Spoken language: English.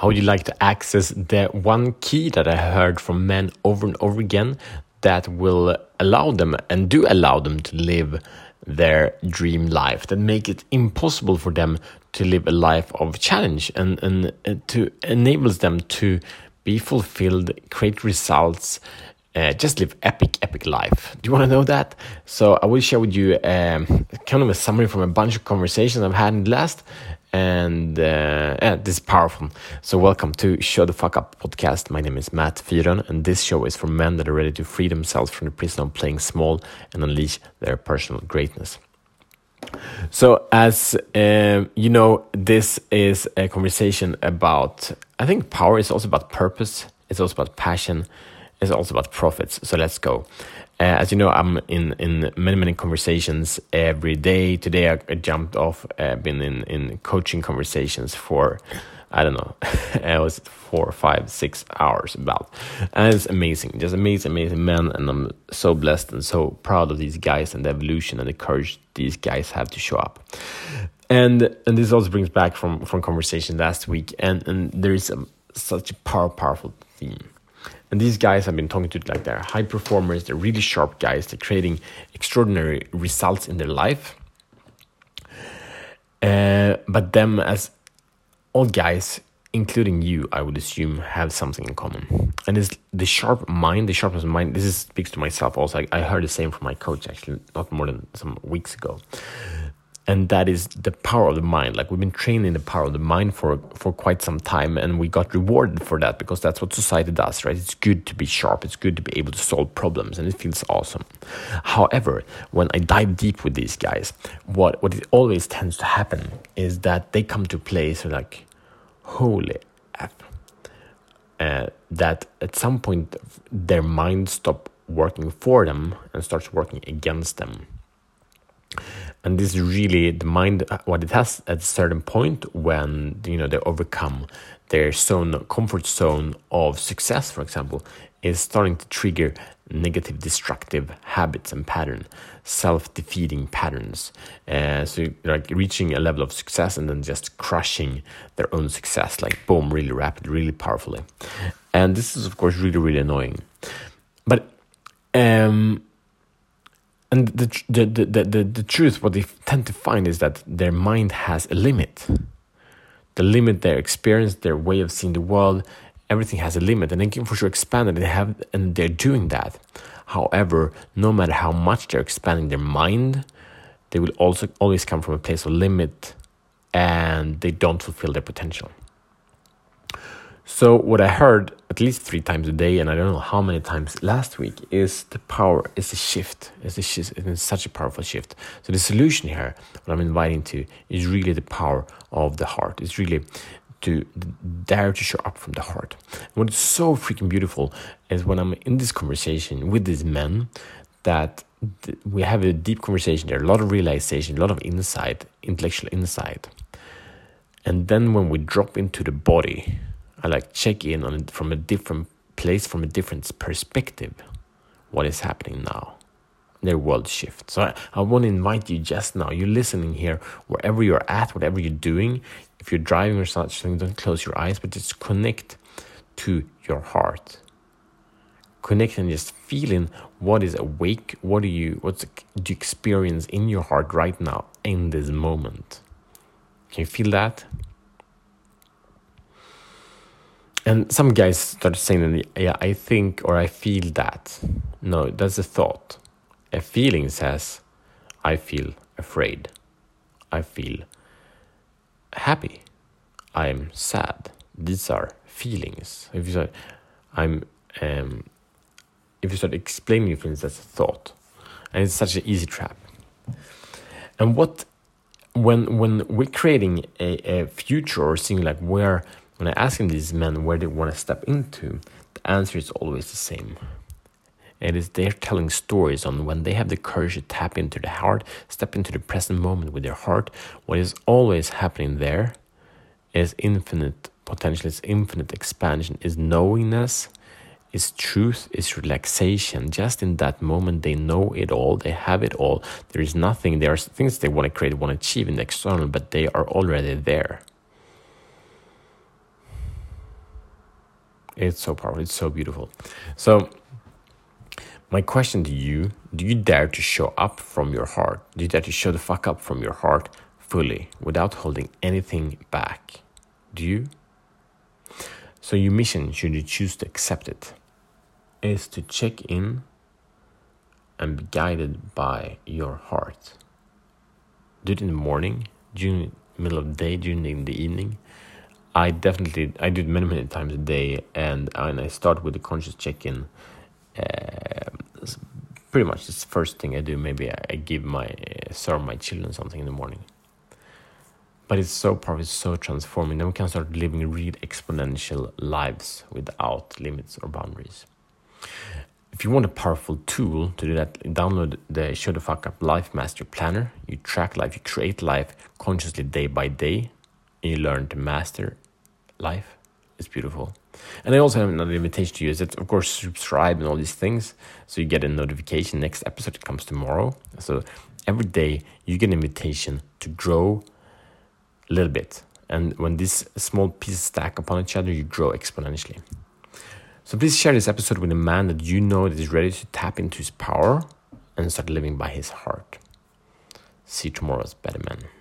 How would you like to access the one key that I heard from men over and over again that will allow them and do allow them to live their dream life, that make it impossible for them to live a life of challenge and to enables them to be fulfilled, create results, just live epic life. Do you want to know that? So I will share with you kind of a summary from a bunch of conversations I've had in the last, and this is powerful. So welcome to Show the Fuck Up podcast. My name is Matt Fieron, and this show is for men that are ready to free themselves from the prison of playing small and unleash their personal greatness. So as you know, this is a conversation about, I think power is also about purpose. It's also about passion. It's also about profits. So let's go. As you know, I'm in many conversations every day. Today I jumped off, been in coaching conversations for, I don't know, it was 4, 5, 6 hours about. And it's amazing, just amazing men. And I'm so blessed and so proud of these guys and the evolution and the courage these guys have to show up. And this also brings back from conversation last week. And there is such a powerful theme. And these guys I've been talking to, like, they're high performers, they're really sharp guys, they're creating extraordinary results in their life. But them as all guys, including you, I would assume, have something in common. And it's the sharp mind, the sharpness of mind. This is, speaks to myself also. I heard the same from my coach, actually, not more than some weeks ago. And that is the power of the mind. Like, we've been training the power of the mind for quite some time, and we got rewarded for that because that's what society does, right? It's good to be sharp. It's good to be able to solve problems, and it feels awesome. However, when I dive deep with these guys, what it always tends to happen is that they come to a place where, like, holy F, that at some point their mind stops working for them and starts working against them. And this is really the mind, what it has at a certain point when, you know, they overcome their zone, comfort zone of success, for example, is starting to trigger negative, destructive habits and patterns, self-defeating patterns. So like reaching a level of success and then just crushing their own success, like boom, really rapidly, really powerfully. And this is, of course, really annoying. But and the truth, what they tend to find is that their mind has a limit. The limit, their experience, their way of seeing the world, everything has a limit. And they can for sure expand it. And they're doing that. However, no matter how much they're expanding their mind, they will also always come from a place of limit, and they don't fulfill their potential. So what I heard at least 3 times a day, and I don't know how many times last week, is the power, is a shift. It's such a powerful shift. So the solution here, what I'm inviting to, is really the power of the heart. It's really to dare to show up from the heart. And what is so freaking beautiful is when I'm in this conversation with these men, that we have a deep conversation there, a lot of realization, a lot of insight, intellectual insight. And then when we drop into the body, I like check in on it from a different place, from a different perspective, what is happening now, their world shift. So I want to invite you just now, you're listening here, wherever you're at, whatever you're doing, if you're driving or such thing, don't close your eyes, but just connect to your heart. Connect and just feeling what is awake, what do you experience in your heart right now, in this moment. Can you feel that? And some guys start saying, yeah, I think, or I feel that. No, that's a thought. A feeling says, I feel afraid. I feel happy. I'm sad. These are feelings. If you start, if you start explaining your feelings, that's a thought. And it's such an easy trap. And when we're creating a future or seeing like where, when I ask these men where they want to step into, the answer is always the same. It is they're telling stories on when they have the courage to tap into the heart, step into the present moment with their heart. What is always happening there is infinite potential, is infinite expansion, is knowingness, is truth, is relaxation. Just in that moment, they know it all, they have it all. There is nothing, there are things they want to create, want to achieve in the external, but they are already there. It's so powerful. It's so beautiful. So my question to you, do you dare to show up from your heart? Do you dare to show the fuck up from your heart fully without holding anything back? Do you? So your mission, should you choose to accept it, is to check in and be guided by your heart. Do it in the morning, during the middle of the day, during the evening. I do it many times a day, and I start with a conscious check-in. Pretty much it's the first thing I do. Maybe I give serve my children something in the morning. But it's so powerful, it's so transforming. Then we can start living real exponential lives without limits or boundaries. If you want a powerful tool to do that, download the Show the Fuck Up Life Master Planner. You track life, you create life consciously day by day, and you learn to master life. It's beautiful. And I also have another invitation to you is that, of course, subscribe and all these things, so you get a notification next episode comes tomorrow. So every day you get an invitation to grow a little bit. And when these small pieces stack upon each other, you grow exponentially. So please share this episode with a man that you know that is ready to tap into his power and start living by his heart. See you tomorrow as better men.